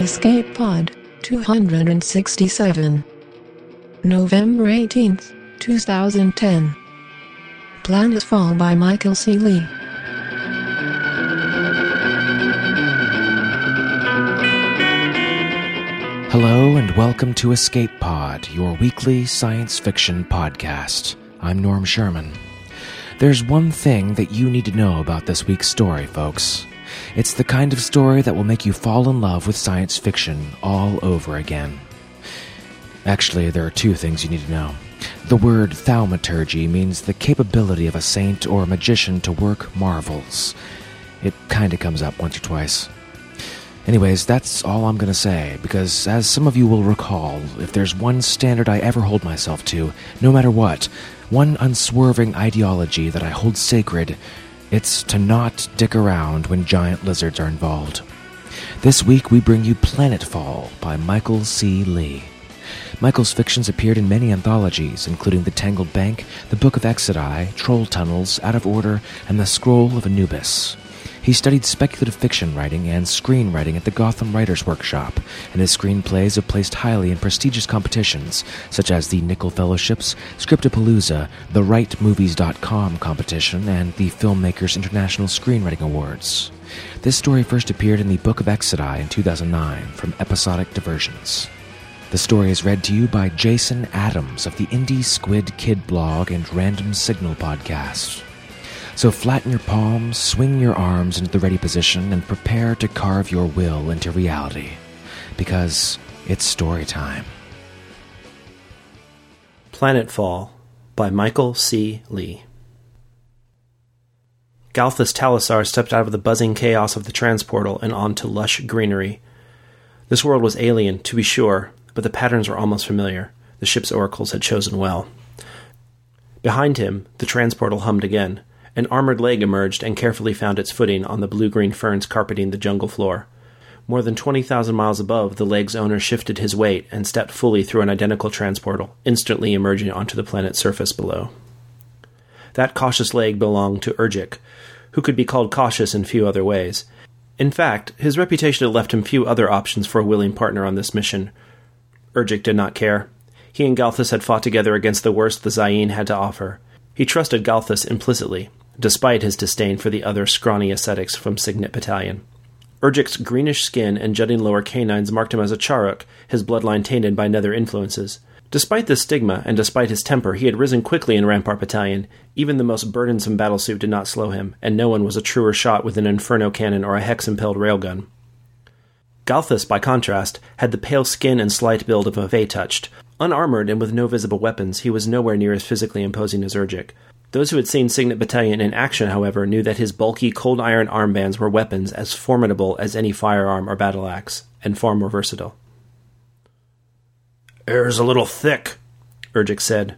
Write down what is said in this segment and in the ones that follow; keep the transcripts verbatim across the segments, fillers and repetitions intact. Escape Pod, two hundred sixty-seven. November eighteenth, two thousand ten. PlanetFall by Michael C. Lee. Hello and welcome to Escape Pod, your weekly science fiction podcast. I'm Norm Sherman. There's one thing that you need to know about this week's story, folks. It's the kind of story that will make you fall in love with science fiction all over again. Actually, there are two things you need to know. The word thaumaturgy means the capability of a saint or a magician to work marvels. It kinda comes up once or twice. Anyways, that's all I'm gonna say, because as some of you will recall, if there's one standard I ever hold myself to, no matter what, one unswerving ideology that I hold sacred, it's to not dick around when giant lizards are involved. This week we bring you Planetfall by Michael C. Lee. Michael's fictions appeared in many anthologies, including The Tangled Bank, The Book of Exodai, Troll Tunnels, Out of Order, and The Scroll of Anubis. He studied speculative fiction writing and screenwriting at the Gotham Writers' Workshop, and his screenplays have placed highly in prestigious competitions, such as the Nicholl Fellowships, Scriptapalooza, the Write Movies dot com competition, and the Filmmakers' International Screenwriting Awards. This story first appeared in The Book of Exodai in two thousand nine from Episodic Diversions. The story is read to you by Jason Adams of the Indie Squid Kid blog and Random Signal podcast. So flatten your palms, swing your arms into the ready position, and prepare to carve your will into reality, because it's story time. Planetfall by Michael C. Lee. Galthus Talisar stepped out of the buzzing chaos of the transportal and onto lush greenery. This world was alien, to be sure, but the patterns were almost familiar. The ship's oracles had chosen well. Behind him, the transportal hummed again. An armored leg emerged and carefully found its footing on the blue-green ferns carpeting the jungle floor. More than twenty thousand miles above, the leg's owner shifted his weight and stepped fully through an identical transportal, instantly emerging onto the planet's surface below. That cautious leg belonged to Urgic, who could be called cautious in few other ways. In fact, his reputation had left him few other options for a willing partner on this mission. Urgic did not care. He and Galthus had fought together against the worst the Zayin had to offer. He trusted Galthus implicitly, despite his disdain for the other scrawny ascetics from Signet Battalion. Urgic's greenish skin and jutting lower canines marked him as a charuk, his bloodline tainted by nether influences. Despite this stigma, and despite his temper, he had risen quickly in Rampart Battalion. Even the most burdensome battlesuit did not slow him, and no one was a truer shot with an Inferno Cannon or a hex-impelled railgun. Galthus, by contrast, had the pale skin and slight build of a Fey-touched. Unarmored and with no visible weapons, he was nowhere near as physically imposing as Urgic. Those who had seen Signet Battalion in action, however, knew that his bulky, cold iron armbands were weapons as formidable as any firearm or battle axe, and far more versatile. "Air's a little thick," Urgic said,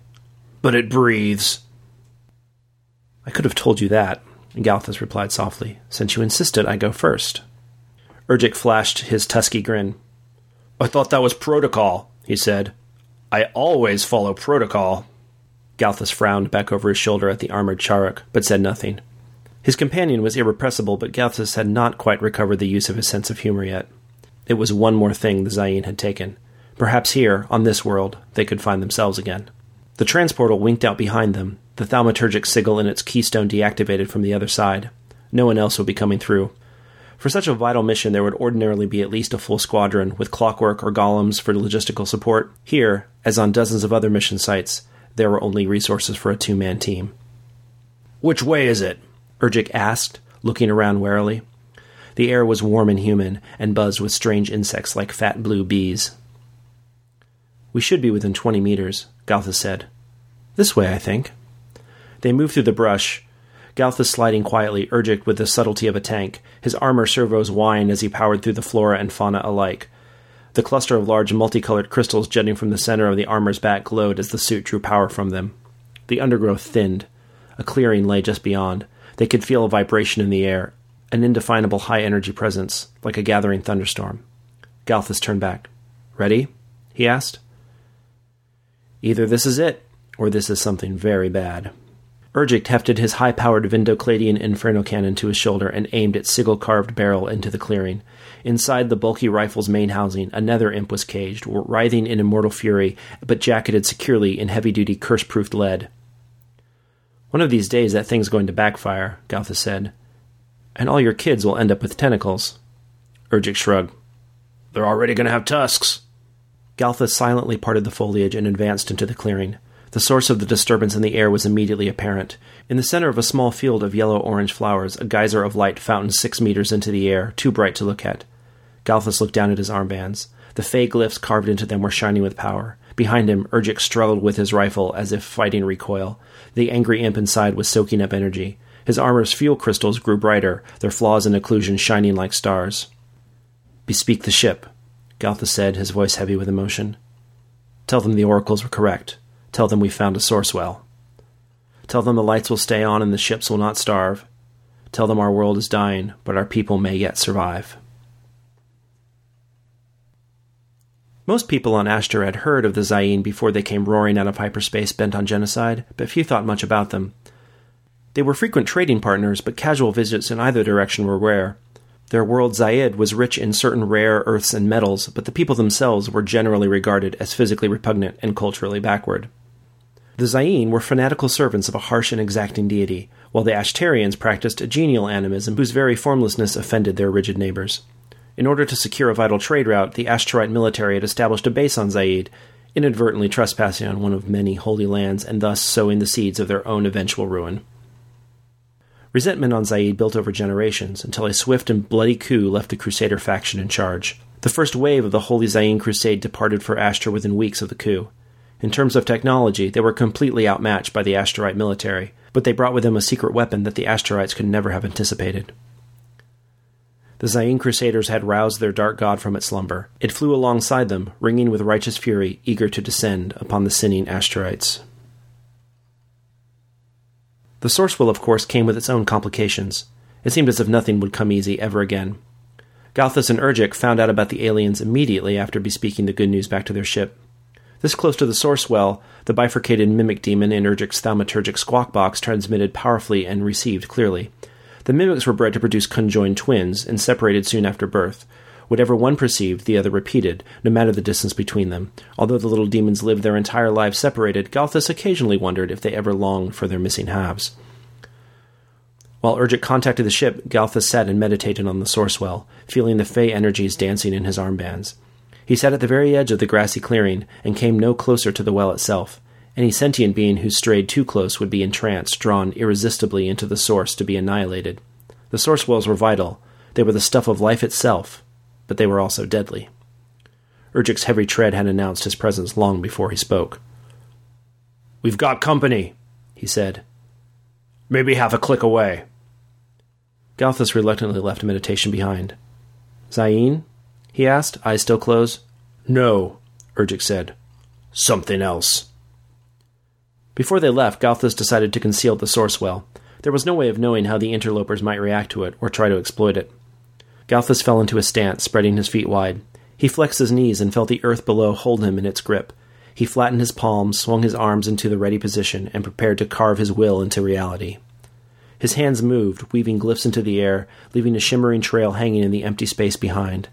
"but it breathes." "I could have told you that," Galthus replied softly. "Since you insisted, I go first." Urgic flashed his tusky grin. "I thought that was protocol," he said. "I always follow protocol." Galthus frowned back over his shoulder at the armored charuk, but said nothing. His companion was irrepressible, but Galthus had not quite recovered the use of his sense of humor yet. It was one more thing the Zayin had taken. Perhaps here, on this world, they could find themselves again. The transportal winked out behind them, the thaumaturgic sigil in its keystone deactivated from the other side. No one else would be coming through. For such a vital mission, there would ordinarily be at least a full squadron, with clockwork or golems for logistical support. Here, as on dozens of other mission sites, there were only resources for a two-man team. "Which way is it?" Urgic asked, looking around warily. The air was warm and humid, and buzzed with strange insects like fat blue bees. "We should be within twenty meters," Galthus said. "This way, I think." They moved through the brush, Galthus sliding quietly, Urgic with the subtlety of a tank. His armor servos whined as he powered through the flora and fauna alike. The cluster of large multicolored crystals jutting from the center of the armor's back glowed as the suit drew power from them. The undergrowth thinned. A clearing lay just beyond. They could feel a vibration in the air, an indefinable high-energy presence, like a gathering thunderstorm. Galthus turned back. "Ready?" he asked. "Either this is it, or this is something very bad." Urgic hefted his high-powered Vindocladian Inferno Cannon to his shoulder and aimed its sigil-carved barrel into the clearing. Inside the bulky rifle's main housing, another imp was caged, writhing in immortal fury, but jacketed securely in heavy-duty, curse-proofed lead. "One of these days that thing's going to backfire," Galthus said. "And all your kids will end up with tentacles." Urgic shrugged. "They're already going to have tusks." Galthus silently parted the foliage and advanced into the clearing. The source of the disturbance in the air was immediately apparent. In the center of a small field of yellow-orange flowers, a geyser of light fountained six meters into the air, too bright to look at. Galthus looked down at his armbands. The fey glyphs carved into them were shining with power. Behind him, Urgic struggled with his rifle as if fighting recoil. The angry imp inside was soaking up energy. His armor's fuel crystals grew brighter, their flaws and occlusion shining like stars. "Bespeak the ship," Galthus said, his voice heavy with emotion. "Tell them the oracles were correct. Tell them we found a source well. Tell them the lights will stay on and the ships will not starve. Tell them our world is dying, but our people may yet survive." Most people on Ashtar had heard of the Zayin before they came roaring out of hyperspace bent on genocide, but few thought much about them. They were frequent trading partners, but casual visits in either direction were rare. Their world Zayid was rich in certain rare earths and metals, but the people themselves were generally regarded as physically repugnant and culturally backward. The Zayin were fanatical servants of a harsh and exacting deity, while the Ashtarians practiced a genial animism whose very formlessness offended their rigid neighbors. In order to secure a vital trade route, the Ashtarite military had established a base on Zayid, inadvertently trespassing on one of many holy lands and thus sowing the seeds of their own eventual ruin. Resentment on Zayid built over generations, until a swift and bloody coup left the Crusader faction in charge. The first wave of the Holy Zayin Crusade departed for Ashtar within weeks of the coup. In terms of technology, they were completely outmatched by the Ashtarite military, but they brought with them a secret weapon that the Ashtarites could never have anticipated. The Zayin Crusaders had roused their dark god from its slumber. It flew alongside them, ringing with righteous fury, eager to descend upon the sinning Ashtarites. The source will, of course, came with its own complications. It seemed as if nothing would come easy ever again. Galthus and Urgic found out about the aliens immediately after bespeaking the good news back to their ship. This close to the source well, the bifurcated mimic demon in Urgic's thaumaturgic squawk box transmitted powerfully and received clearly. The mimics were bred to produce conjoined twins and separated soon after birth. Whatever one perceived, the other repeated, no matter the distance between them. Although the little demons lived their entire lives separated, Galthus occasionally wondered if they ever longed for their missing halves. While Urgic contacted the ship, Galthus sat and meditated on the source well, feeling the fey energies dancing in his armbands. He sat at the very edge of the grassy clearing and came no closer to the well itself. Any sentient being who strayed too close would be entranced, drawn irresistibly into the source to be annihilated. The source wells were vital. They were the stuff of life itself. But they were also deadly. Urgic's heavy tread had announced his presence long before he spoke. "We've got company," he said. "Maybe half a click away." Galthus reluctantly left meditation behind. "Zayin?" he asked, eyes still closed. "No," Urgic said. "Something else." Before they left, Galthus decided to conceal the source well. There was no way of knowing how the interlopers might react to it or try to exploit it. Galthus fell into a stance, spreading his feet wide. He flexed his knees and felt the earth below hold him in its grip. He flattened his palms, swung his arms into the ready position, and prepared to carve his will into reality. His hands moved, weaving glyphs into the air, leaving a shimmering trail hanging in the empty space behind.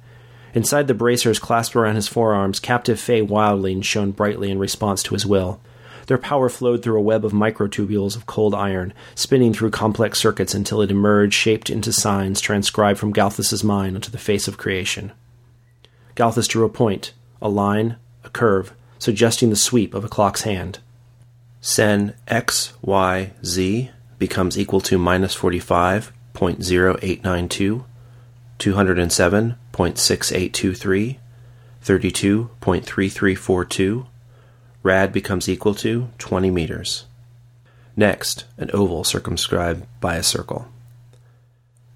Inside the bracers clasped around his forearms, captive fey wildlings shone brightly in response to his will. Their power flowed through a web of microtubules of cold iron, spinning through complex circuits until it emerged, shaped into signs transcribed from Galthus's mind onto the face of creation. Galthus drew a point, a line, a curve, suggesting the sweep of a clock's hand. Sen X, Y, Z becomes equal to minus forty-five point zero eight nine two, two hundred seven point six eight two three, thirty-two point three three four two, Rad becomes equal to twenty meters. Next, an oval circumscribed by a circle.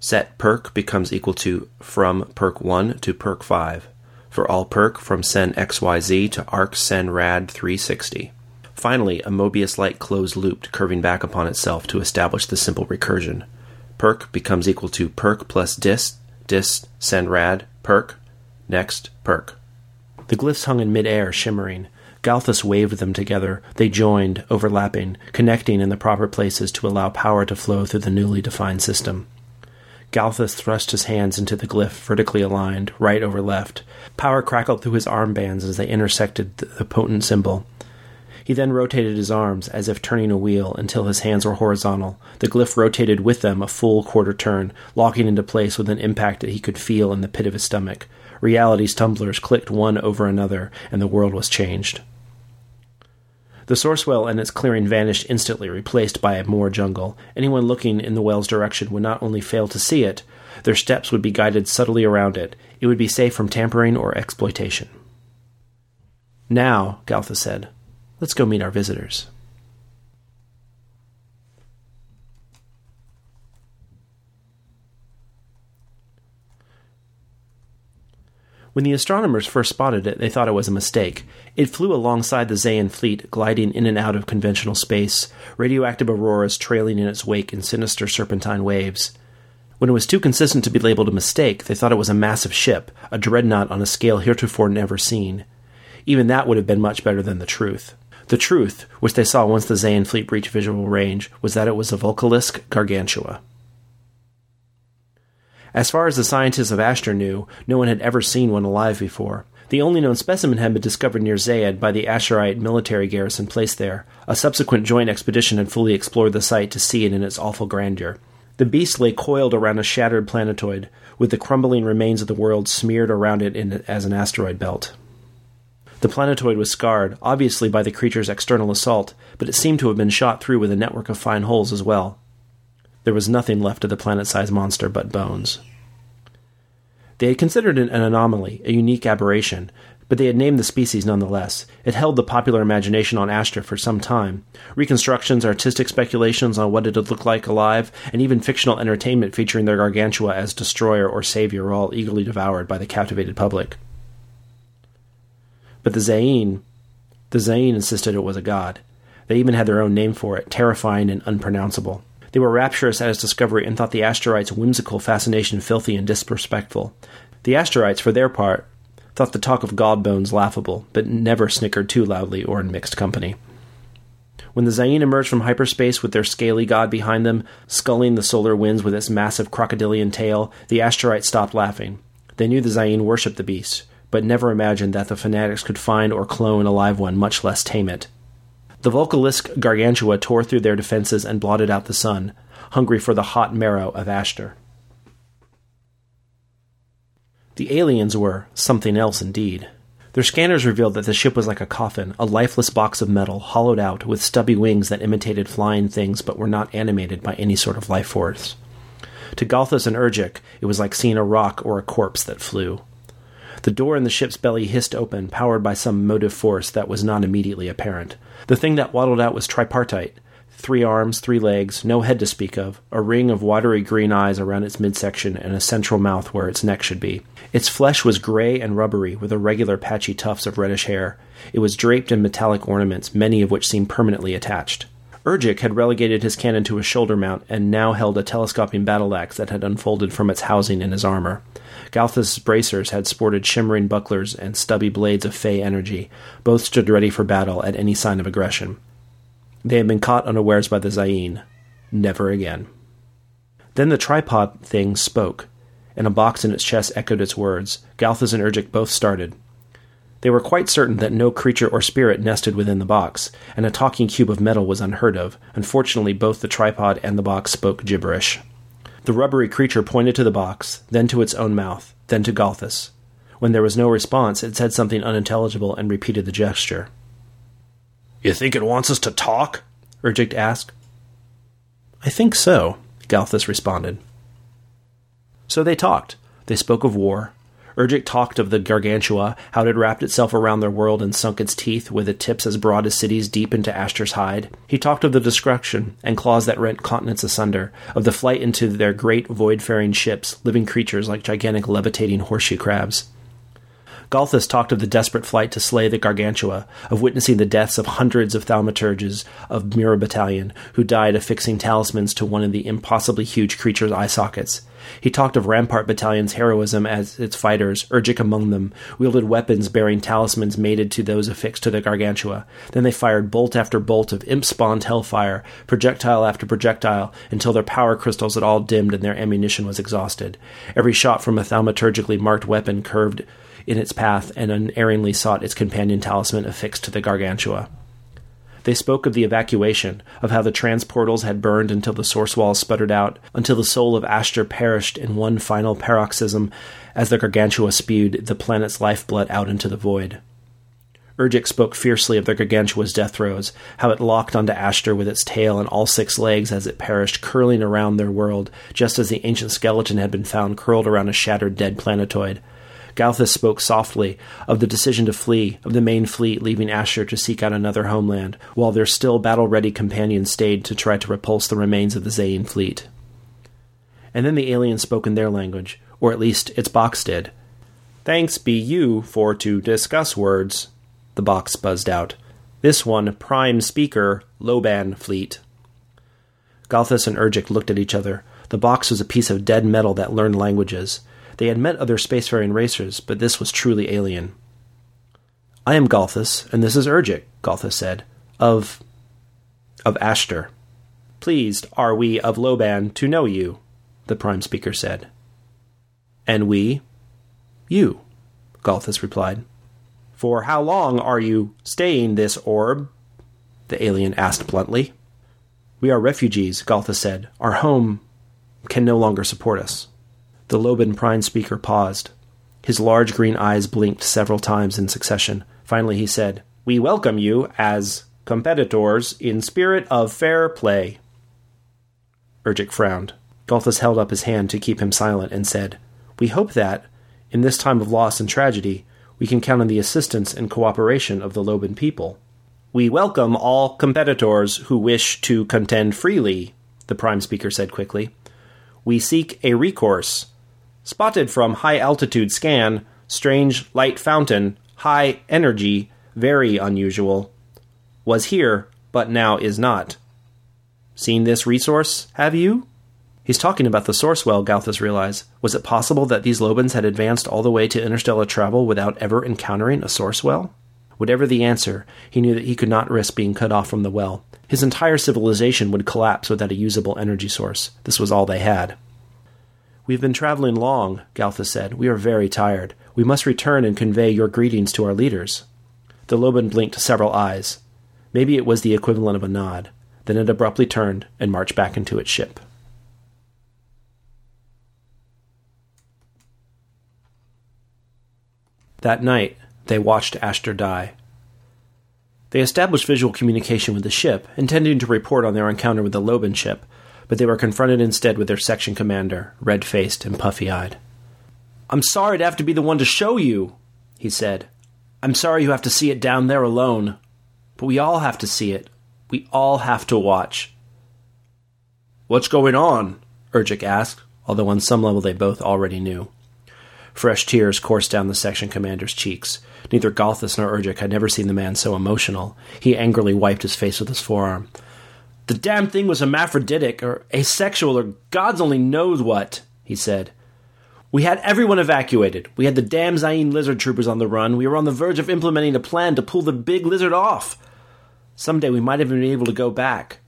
Set perk becomes equal to from perk one to perk five, for all perk from sen X Y Z to arc sen rad three sixty. Finally, a Mobius-like closed loop curving back upon itself to establish the simple recursion. Perk becomes equal to perk plus dist, dist sen rad, perk, next perk. The glyphs hung in mid-air, shimmering. Galthus waved them together. They joined, overlapping, connecting in the proper places to allow power to flow through the newly defined system. Galthus thrust his hands into the glyph, vertically aligned, right over left. Power crackled through his armbands as they intersected the potent symbol. He then rotated his arms, as if turning a wheel, until his hands were horizontal. The glyph rotated with them a full quarter turn, locking into place with an impact that he could feel in the pit of his stomach. Reality's tumblers clicked one over another, and the world was changed. The source well and its clearing vanished instantly, replaced by a more jungle. Anyone looking in the well's direction would not only fail to see it, their steps would be guided subtly around it. It would be safe from tampering or exploitation. "Now," Galthus said, "let's go meet our visitors." When the astronomers first spotted it, they thought it was a mistake. It flew alongside the Zayin fleet, gliding in and out of conventional space, radioactive auroras trailing in its wake in sinister serpentine waves. When it was too consistent to be labeled a mistake, they thought it was a massive ship, a dreadnought on a scale heretofore never seen. Even that would have been much better than the truth. The truth, which they saw once the Zayin fleet reached visual range, was that it was a Volcalisk Gargantua. As far as the scientists of Ashtar knew, no one had ever seen one alive before. The only known specimen had been discovered near Zayid by the Ashtarite military garrison placed there. A subsequent joint expedition had fully explored the site to see it in its awful grandeur. The beast lay coiled around a shattered planetoid, with the crumbling remains of the world smeared around it in, as an asteroid belt. The planetoid was scarred, obviously by the creature's external assault, but it seemed to have been shot through with a network of fine holes as well. There was nothing left of the planet-sized monster but bones. They had considered it an anomaly, a unique aberration, but they had named the species nonetheless. It held the popular imagination on Ashtar for some time. Reconstructions, artistic speculations on what it would look like alive, and even fictional entertainment featuring their Gargantua as destroyer or savior were all eagerly devoured by the captivated public. But the Zayin, the Zayin insisted it was a god. They even had their own name for it, terrifying and unpronounceable. They were rapturous at its discovery and thought the Ashtarites' whimsical fascination filthy and disrespectful. The Ashtarites, for their part, thought the talk of god bones laughable, but never snickered too loudly or in mixed company. When the Zayin emerged from hyperspace with their scaly god behind them, sculling the solar winds with its massive crocodilian tail, the Ashtarites stopped laughing. They knew the Zayin worshipped the beast, but never imagined that the fanatics could find or clone a live one, much less tame it. The Volcalisk Gargantua tore through their defenses and blotted out the sun, hungry for the hot marrow of Ashtar. The aliens were something else indeed. Their scanners revealed that the ship was like a coffin, a lifeless box of metal, hollowed out, with stubby wings that imitated flying things but were not animated by any sort of life force. To Galthus and Urgic, it was like seeing a rock or a corpse that flew. The door in the ship's belly hissed open, powered by some motive force that was not immediately apparent. The thing that waddled out was tripartite. Three arms, three legs, no head to speak of, a ring of watery green eyes around its midsection, and a central mouth where its neck should be. Its flesh was gray and rubbery, with irregular patchy tufts of reddish hair. It was draped in metallic ornaments, many of which seemed permanently attached. Urgic had relegated his cannon to a shoulder mount and now held a telescoping battle axe that had unfolded from its housing in his armor. Galthus' bracers had sported shimmering bucklers and stubby blades of fey energy. Both stood ready for battle at any sign of aggression. They had been caught unawares by the Zayin. Never again. Then the tripod thing spoke, and a box in its chest echoed its words. Galthus and Urgic both started. They were quite certain that no creature or spirit nested within the box, and a talking cube of metal was unheard of. Unfortunately, both the tripod and the box spoke gibberish. The rubbery creature pointed to the box, then to its own mouth, then to Galthus. When there was no response, it said something unintelligible and repeated the gesture. "You think it wants us to talk?" Urgic asked. "I think so," Galthus responded. So they talked. They spoke of war. Urgic talked of the Gargantua, how it had wrapped itself around their world and sunk its teeth, with the tips as broad as cities deep into Ashtar's hide. He talked of the destruction and claws that rent continents asunder, of the flight into their great void-faring ships, living creatures like gigantic levitating horseshoe crabs. Galthus talked of the desperate flight to slay the Gargantua, of witnessing the deaths of hundreds of thaumaturges of Mira Battalion, who died affixing talismans to one of the impossibly huge creature's eye sockets. He talked of Rampart Battalion's heroism as its fighters, Urgic among them, wielded weapons bearing talismans mated to those affixed to the Gargantua. Then they fired bolt after bolt of imp-spawned hellfire, projectile after projectile, until their power crystals had all dimmed and their ammunition was exhausted. Every shot from a thaumaturgically marked weapon curved in its path and unerringly sought its companion talisman affixed to the Gargantua. They spoke of the evacuation, of how the transportals had burned until the source walls sputtered out, until the soul of Ashtar perished in one final paroxysm as the Gargantua spewed the planet's lifeblood out into the void. Urgic spoke fiercely of the Gargantua's death throes, how it locked onto Ashtar with its tail and all six legs as it perished, curling around their world, just as the ancient skeleton had been found curled around a shattered dead planetoid. Galthus spoke softly of the decision to flee, of the main fleet leaving Ashtar to seek out another homeland, while their still battle-ready companions stayed to try to repulse the remains of the Zayin fleet. And then the alien spoke in their language, or at least its box did. "Thanks be you for to discuss words," the box buzzed out. "This one, Prime Speaker, Loban Fleet." Galthus and Urgic looked at each other. The box was a piece of dead metal that learned languages. They had met other spacefaring racers, but this was truly alien. "I am Galthus, and this is Urgic," Galthus said, of... of Ashtar. "Pleased are we of Loban to know you," the Prime Speaker said. "And we... you," Galthus replied. "For how long are you staying this orb?" the alien asked bluntly. "We are refugees," Galthus said. "Our home can no longer support us." The Loban Prime Speaker paused. His large green eyes blinked several times in succession. Finally he said, "We welcome you as competitors in spirit of fair play." Urgic frowned. Galthus held up his hand to keep him silent and said, "We hope that, in this time of loss and tragedy, we can count on the assistance and cooperation of the Loban people." "We welcome all competitors who wish to contend freely," the Prime Speaker said quickly. "We seek a recourse. Spotted from high-altitude scan, strange light fountain, high energy, very unusual. Was here, but now is not. Seen this resource, have you?" He's talking about the source well, Galthus realized. Was it possible that these Lobans had advanced all the way to interstellar travel without ever encountering a source well? Whatever the answer, he knew that he could not risk being cut off from the well. His entire civilization would collapse without a usable energy source. This was all they had. "We've been traveling long," Galthus said. "We are very tired. We must return and convey your greetings to our leaders." The Loban blinked several eyes. Maybe it was the equivalent of a nod. Then it abruptly turned and marched back into its ship. That night, they watched Ashtar die. They established visual communication with the ship, intending to report on their encounter with the Loban ship, but they were confronted instead with their section commander, red-faced and puffy-eyed. "I'm sorry to have to be the one to show you," he said. "I'm sorry you have to see it down there alone. But we all have to see it. We all have to watch." "What's going on?" Urgic asked, although on some level they both already knew. Fresh tears coursed down the section commander's cheeks. Neither Galthus nor Urgic had never seen the man so emotional. He angrily wiped his face with his forearm. "The damn thing was hermaphroditic, or asexual, or God's only knows what," he said. "We had everyone evacuated. We had the damn Zyene lizard troopers on the run. We were on the verge of implementing a plan to pull the big lizard off. Someday we might have been able to go back."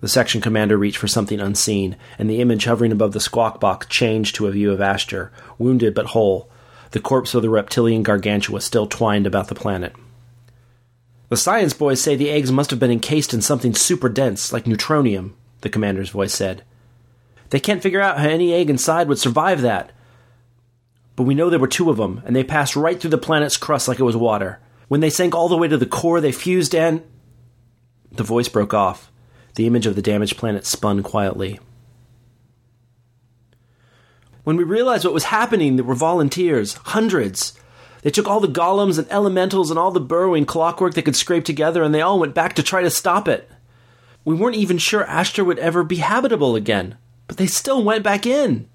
The section commander reached for something unseen, and the image hovering above the squawk box changed to a view of Ashtar, wounded but whole, the corpse of the reptilian Gargantua still twined about the planet. "The science boys say the eggs must have been encased in something super dense, like neutronium," the commander's voice said. "They can't figure out how any egg inside would survive that. But we know there were two of them, and they passed right through the planet's crust like it was water. When they sank all the way to the core, they fused and—" The voice broke off. The image of the damaged planet spun quietly. "When we realized what was happening, there were volunteers. Hundreds. They took all the golems and elementals and all the burrowing clockwork they could scrape together, and they all went back to try to stop it. We weren't even sure Ashtar would ever be habitable again, but they still went back in."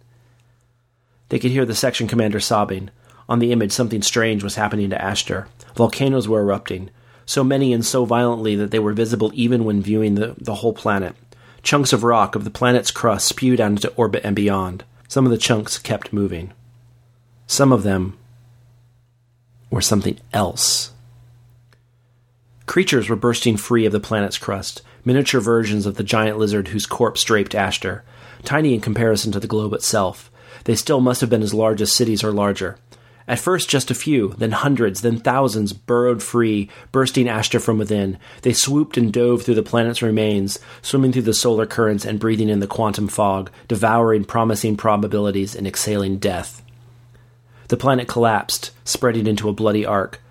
They could hear the section commander sobbing. On the image, something strange was happening to Ashtar. Volcanoes were erupting, so many and so violently that they were visible even when viewing the, the whole planet. Chunks of rock of the planet's crust spewed out into orbit and beyond. Some of the chunks kept moving. Some of them were something else. Creatures were bursting free of the planet's crust, miniature versions of the giant lizard whose corpse draped Ashtar, tiny in comparison to the globe itself. They still must have been as large as cities or larger. At first just a few, then hundreds, then thousands burrowed free, bursting Ashtar from within. They swooped and dove through the planet's remains, swimming through the solar currents and breathing in the quantum fog, devouring promising probabilities and exhaling death. The planet collapsed, spreading into a bloody arc.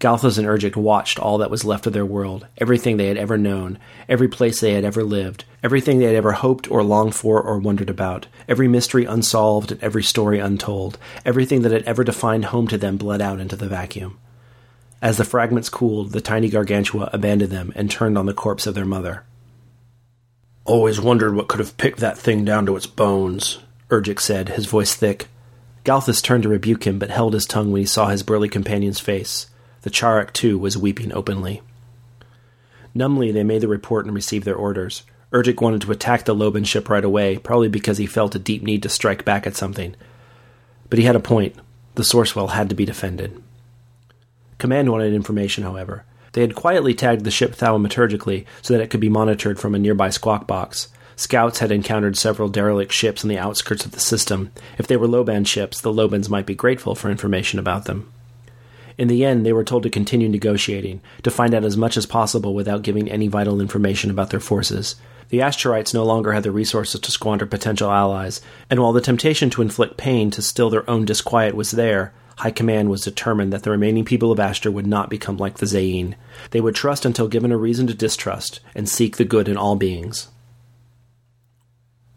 Galthus and Urgic watched all that was left of their world, everything they had ever known, every place they had ever lived, everything they had ever hoped or longed for or wondered about, every mystery unsolved and every story untold, everything that had ever defined home to them bled out into the vacuum. As the fragments cooled, the tiny gargantua abandoned them and turned on the corpse of their mother. "Always wondered what could have picked that thing down to its bones," Urgic said, his voice thick. Galthus turned to rebuke him, but held his tongue when he saw his burly companion's face. The charuk, too, was weeping openly. Numbly, they made the report and received their orders. Urgic wanted to attack the Loban ship right away, probably because he felt a deep need to strike back at something. But he had a point. The source well had to be defended. Command wanted information, however. They had quietly tagged the ship thaumaturgically so that it could be monitored from a nearby squawk box. Scouts had encountered several derelict ships on the outskirts of the system. If they were Loban ships, the Lobans might be grateful for information about them. In the end, they were told to continue negotiating, to find out as much as possible without giving any vital information about their forces. The Ashtarites no longer had the resources to squander potential allies, and while the temptation to inflict pain to still their own disquiet was there, High Command was determined that the remaining people of Ashtar would not become like the Zayin. They would trust until given a reason to distrust, and seek the good in all beings.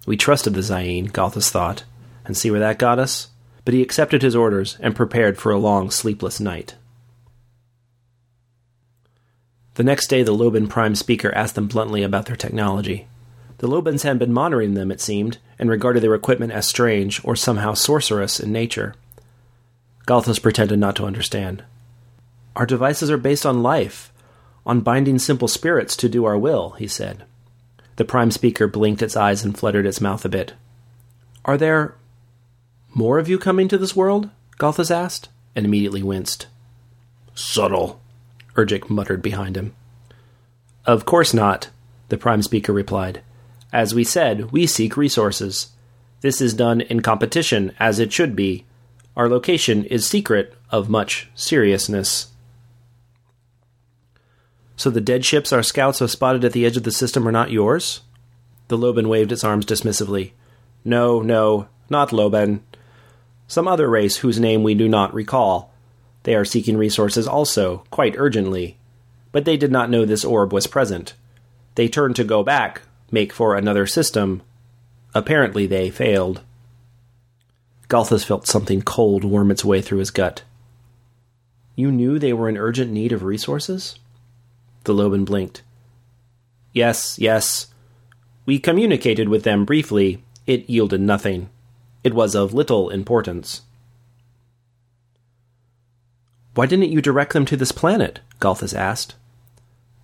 We trusted the Zayin, Galthus thought, and see where that got us? But he accepted his orders and prepared for a long, sleepless night. The next day, the Loban Prime Speaker asked them bluntly about their technology. The Lobans had been monitoring them, it seemed, and regarded their equipment as strange or somehow sorcerous in nature. Galthus pretended not to understand. "Our devices are based on life, on binding simple spirits to do our will," he said. The Prime Speaker blinked its eyes and fluttered its mouth a bit. "Are there... more of you coming to this world?" Galthus asked, and immediately winced. "Subtle," Urgic muttered behind him. "Of course not," the Prime Speaker replied. "As we said, we seek resources. This is done in competition, as it should be. Our location is secret of much seriousness." "So the dead ships our scouts have spotted at the edge of the system are not yours?" The Loban waved its arms dismissively. "No, no, not Loban. Some other race whose name we do not recall. They are seeking resources also, quite urgently. But they did not know this orb was present. They turned to go back, make for another system. Apparently they failed." Galthus felt something cold worm its way through his gut. "You knew they were in urgent need of resources?" The Loban blinked. Yes, yes. "We communicated with them briefly. It yielded nothing. It was of little importance." "Why didn't you direct them to this planet?" Galthus asked.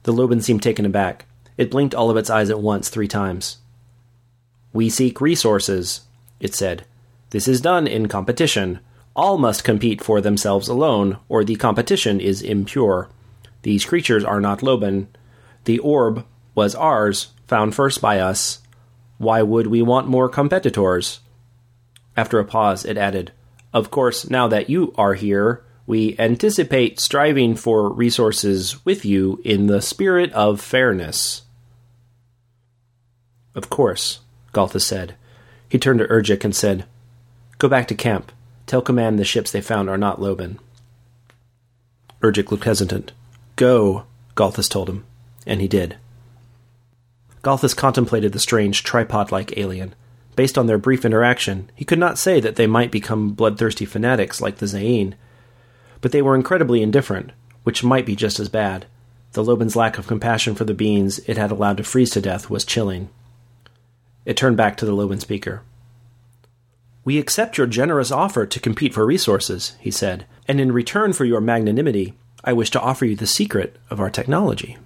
The Loban seemed taken aback. It blinked all of its eyes at once three times. "We seek resources," it said. "This is done in competition. All must compete for themselves alone, or the competition is impure. These creatures are not Loban. The orb was ours, found first by us. Why would we want more competitors?" After a pause, it added, "Of course, now that you are here, we anticipate striving for resources with you in the spirit of fairness." "Of course," Galthus said. He turned to Urgic and said, "Go back to camp. Tell Command the ships they found are not Loban." Urgic looked hesitant. "Go," Galthus told him, and he did. Galthus contemplated the strange tripod-like alien. Based on their brief interaction, he could not say that they might become bloodthirsty fanatics like the Zayin, but they were incredibly indifferent, which might be just as bad. The Loban's lack of compassion for the beings it had allowed to freeze to death was chilling. It turned back to the Loban speaker. We accept your generous offer to compete for resources, he said, and in return for your magnanimity, I wish to offer you the secret of our technology.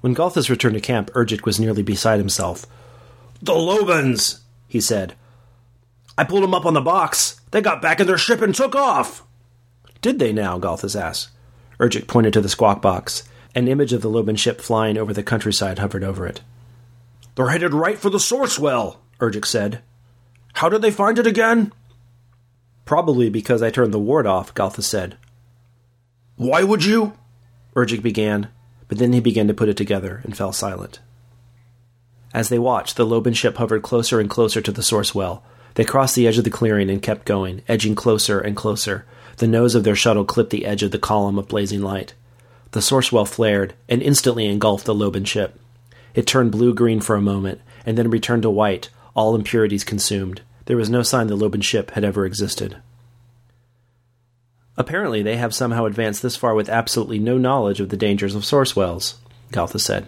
When Galthus returned to camp, Urgic was nearly beside himself. The Lobans, he said. I pulled them up on the box. They got back in their ship and took off. Did they now? Galthus asked. Urgic pointed to the squawk box. An image of the Loban ship flying over the countryside hovered over it. They're headed right for the source well, Urgic said. How did they find it again? Probably because I turned the ward off, Galthus said. Why would you? Urgic began, but then he began to put it together and fell silent. As they watched, the Loban ship hovered closer and closer to the source well. They crossed the edge of the clearing and kept going, edging closer and closer. The nose of their shuttle clipped the edge of the column of blazing light. The source well flared and instantly engulfed the Loban ship. It turned blue-green for a moment, and then returned to white, all impurities consumed. There was no sign the Loban ship had ever existed. Apparently, they have somehow advanced this far with absolutely no knowledge of the dangers of source wells, Galthus said.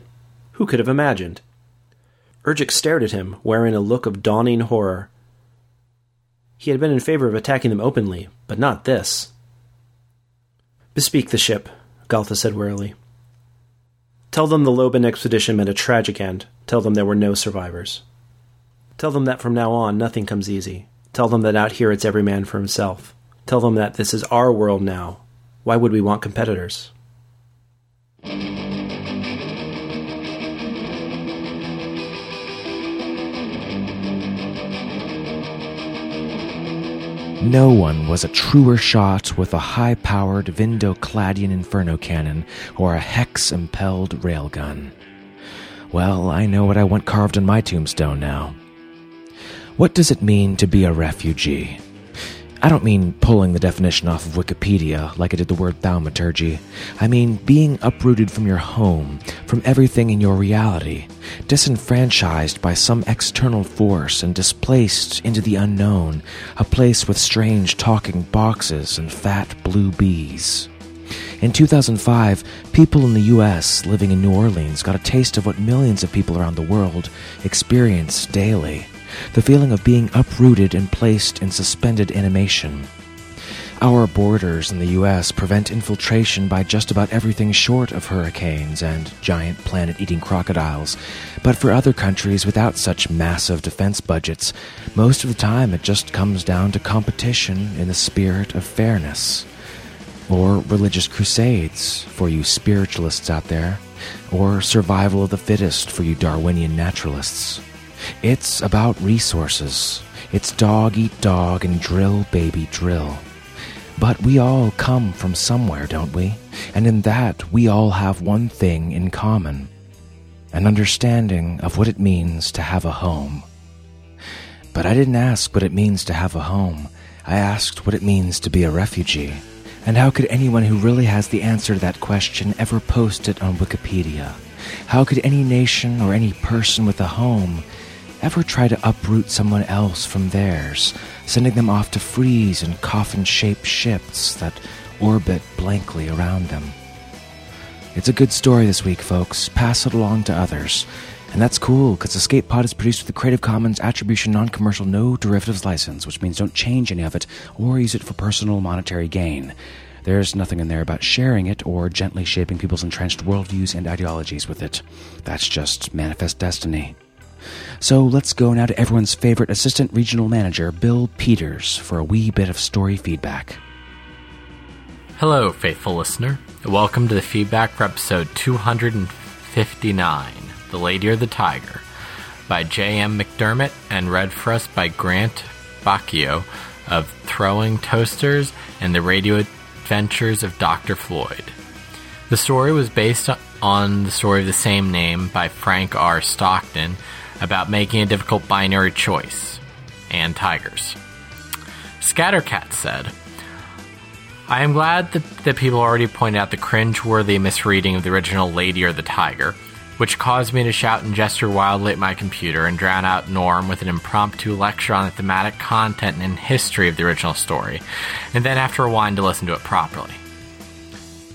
Who could have imagined? Urgic stared at him, wearing a look of dawning horror. He had been in favor of attacking them openly, but not this. Bespeak the ship, Galthus said wearily. Tell them the Loban expedition met a tragic end. Tell them there were no survivors. Tell them that from now on nothing comes easy. Tell them that out here it's every man for himself. Tell them that this is our world now. Why would we want competitors? No one was a truer shot with a high-powered Vindocladian Inferno Cannon or a hex-impelled railgun. Well, I know what I want carved on my tombstone now. What does it mean to be a refugee? I don't mean pulling the definition off of Wikipedia like I did the word thaumaturgy. I mean being uprooted from your home, from everything in your reality, disenfranchised by some external force and displaced into the unknown, a place with strange talking boxes and fat blue bees. In two thousand five, people in the U S living in New Orleans got a taste of what millions of people around the world experience daily. The feeling of being uprooted and placed in suspended animation. Our borders in the U S prevent infiltration by just about everything short of hurricanes and giant planet-eating crocodiles, but for other countries without such massive defense budgets, most of the time it just comes down to competition in the spirit of fairness. Or religious crusades, for you spiritualists out there, or survival of the fittest for you Darwinian naturalists. It's about resources. It's dog eat dog and drill baby drill. But we all come from somewhere, don't we? And in that, we all have one thing in common. An understanding of what it means to have a home. But I didn't ask what it means to have a home. I asked what it means to be a refugee. And how could anyone who really has the answer to that question ever post it on Wikipedia? How could any nation or any person with a home ever try to uproot someone else from theirs, sending them off to freeze in coffin-shaped ships that orbit blankly around them? It's a good story this week, folks. Pass it along to others. And that's cool, because Escape Pod is produced with a Creative Commons Attribution Non-Commercial No Derivatives License, which means don't change any of it or use it for personal monetary gain. There's nothing in there about sharing it or gently shaping people's entrenched worldviews and ideologies with it. That's just manifest destiny. So let's go now to everyone's favorite assistant regional manager, Bill Peters, for a wee bit of story feedback. Hello, faithful listener. Welcome to the feedback for episode two fifty-nine, The Lady or the Tiger, by J M McDermott and read for us by Grant Bacchio of Throwing Toasters and the Radio Adventures of Doctor Floyd. The story was based on on the story of the same name by Frank R. Stockton about making a difficult binary choice, and tigers. Scattercat said, I am glad that, that people already pointed out the cringe-worthy misreading of the original Lady or the Tiger, which caused me to shout and gesture wildly at my computer and drown out Norm with an impromptu lecture on the thematic content and history of the original story, and then after a while to listen to it properly.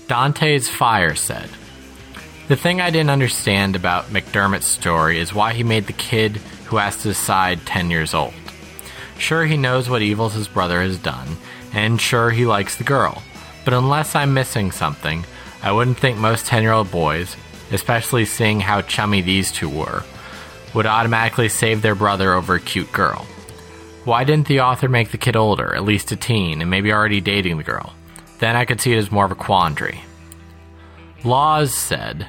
Dante's Fire said, the thing I didn't understand about McDermott's story is why he made the kid who has to decide ten years old. Sure, he knows what evils his brother has done, and sure, he likes the girl, but unless I'm missing something, I wouldn't think most ten-year-old boys, especially seeing how chummy these two were, would automatically save their brother over a cute girl. Why didn't the author make the kid older, at least a teen, and maybe already dating the girl? Then I could see it as more of a quandary. Laws said,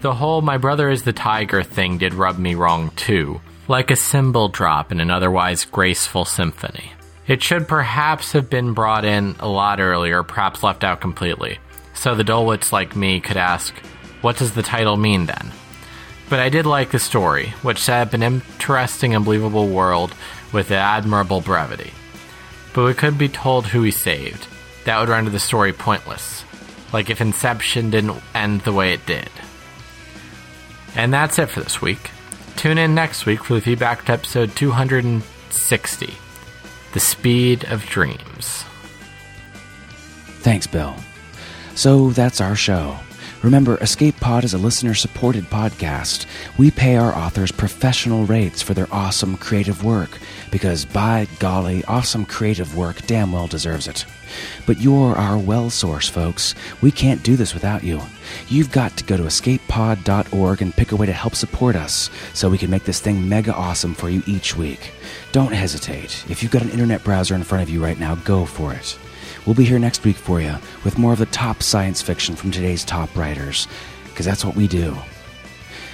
the whole "my brother is the tiger" thing did rub me wrong too, like a cymbal drop in an otherwise graceful symphony. It should perhaps have been brought in a lot earlier, perhaps left out completely, so the Dulwits like me could ask, what does the title mean then? But I did like the story, which set up an interesting and believable world with admirable brevity. But we could be told who he saved. That would render the story pointless, like if Inception didn't end the way it did. And that's it for this week. Tune in next week for the feedback to episode two hundred sixty, The Speed of Dreams. Thanks, Bill. So that's our show. Remember, Escape Pod is a listener-supported podcast. We pay our authors professional rates for their awesome creative work, because by golly, awesome creative work damn well deserves it. But you're our well source, folks. We can't do this without you. You've got to go to escape pod dot org and pick a way to help support us so we can make this thing mega awesome for you each week. Don't hesitate. If you've got an internet browser in front of you right now, go for it. We'll be here next week for you with more of the top science fiction from today's top writers, because that's what we do.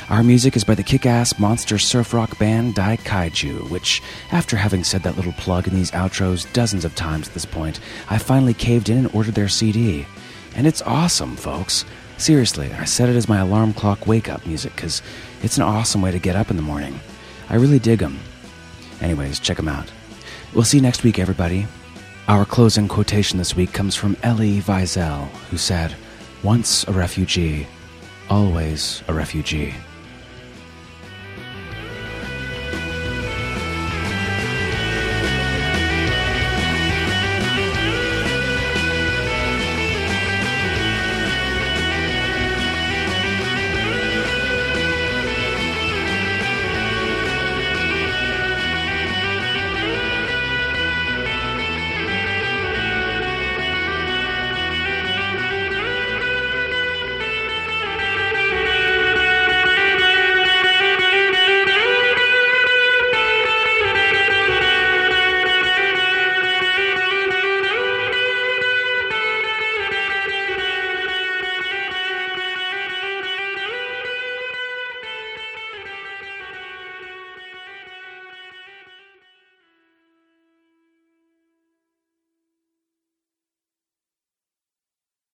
Our music is by the kick-ass monster surf rock band Dai Kaiju, which, after having said that little plug in these outros dozens of times at this point, I finally caved in and ordered their C D. And it's awesome, folks. Seriously, I set it as my alarm clock wake-up music, because it's an awesome way to get up in the morning. I really dig them. Anyways, check them out. We'll see you next week, everybody. Our closing quotation this week comes from Elie Wiesel, who said, "Once a refugee, always a refugee."